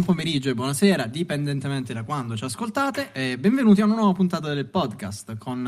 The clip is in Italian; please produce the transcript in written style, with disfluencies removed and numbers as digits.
buon pomeriggio e buonasera, dipendentemente da quando ci ascoltate, e benvenuti a una nuova puntata del podcast con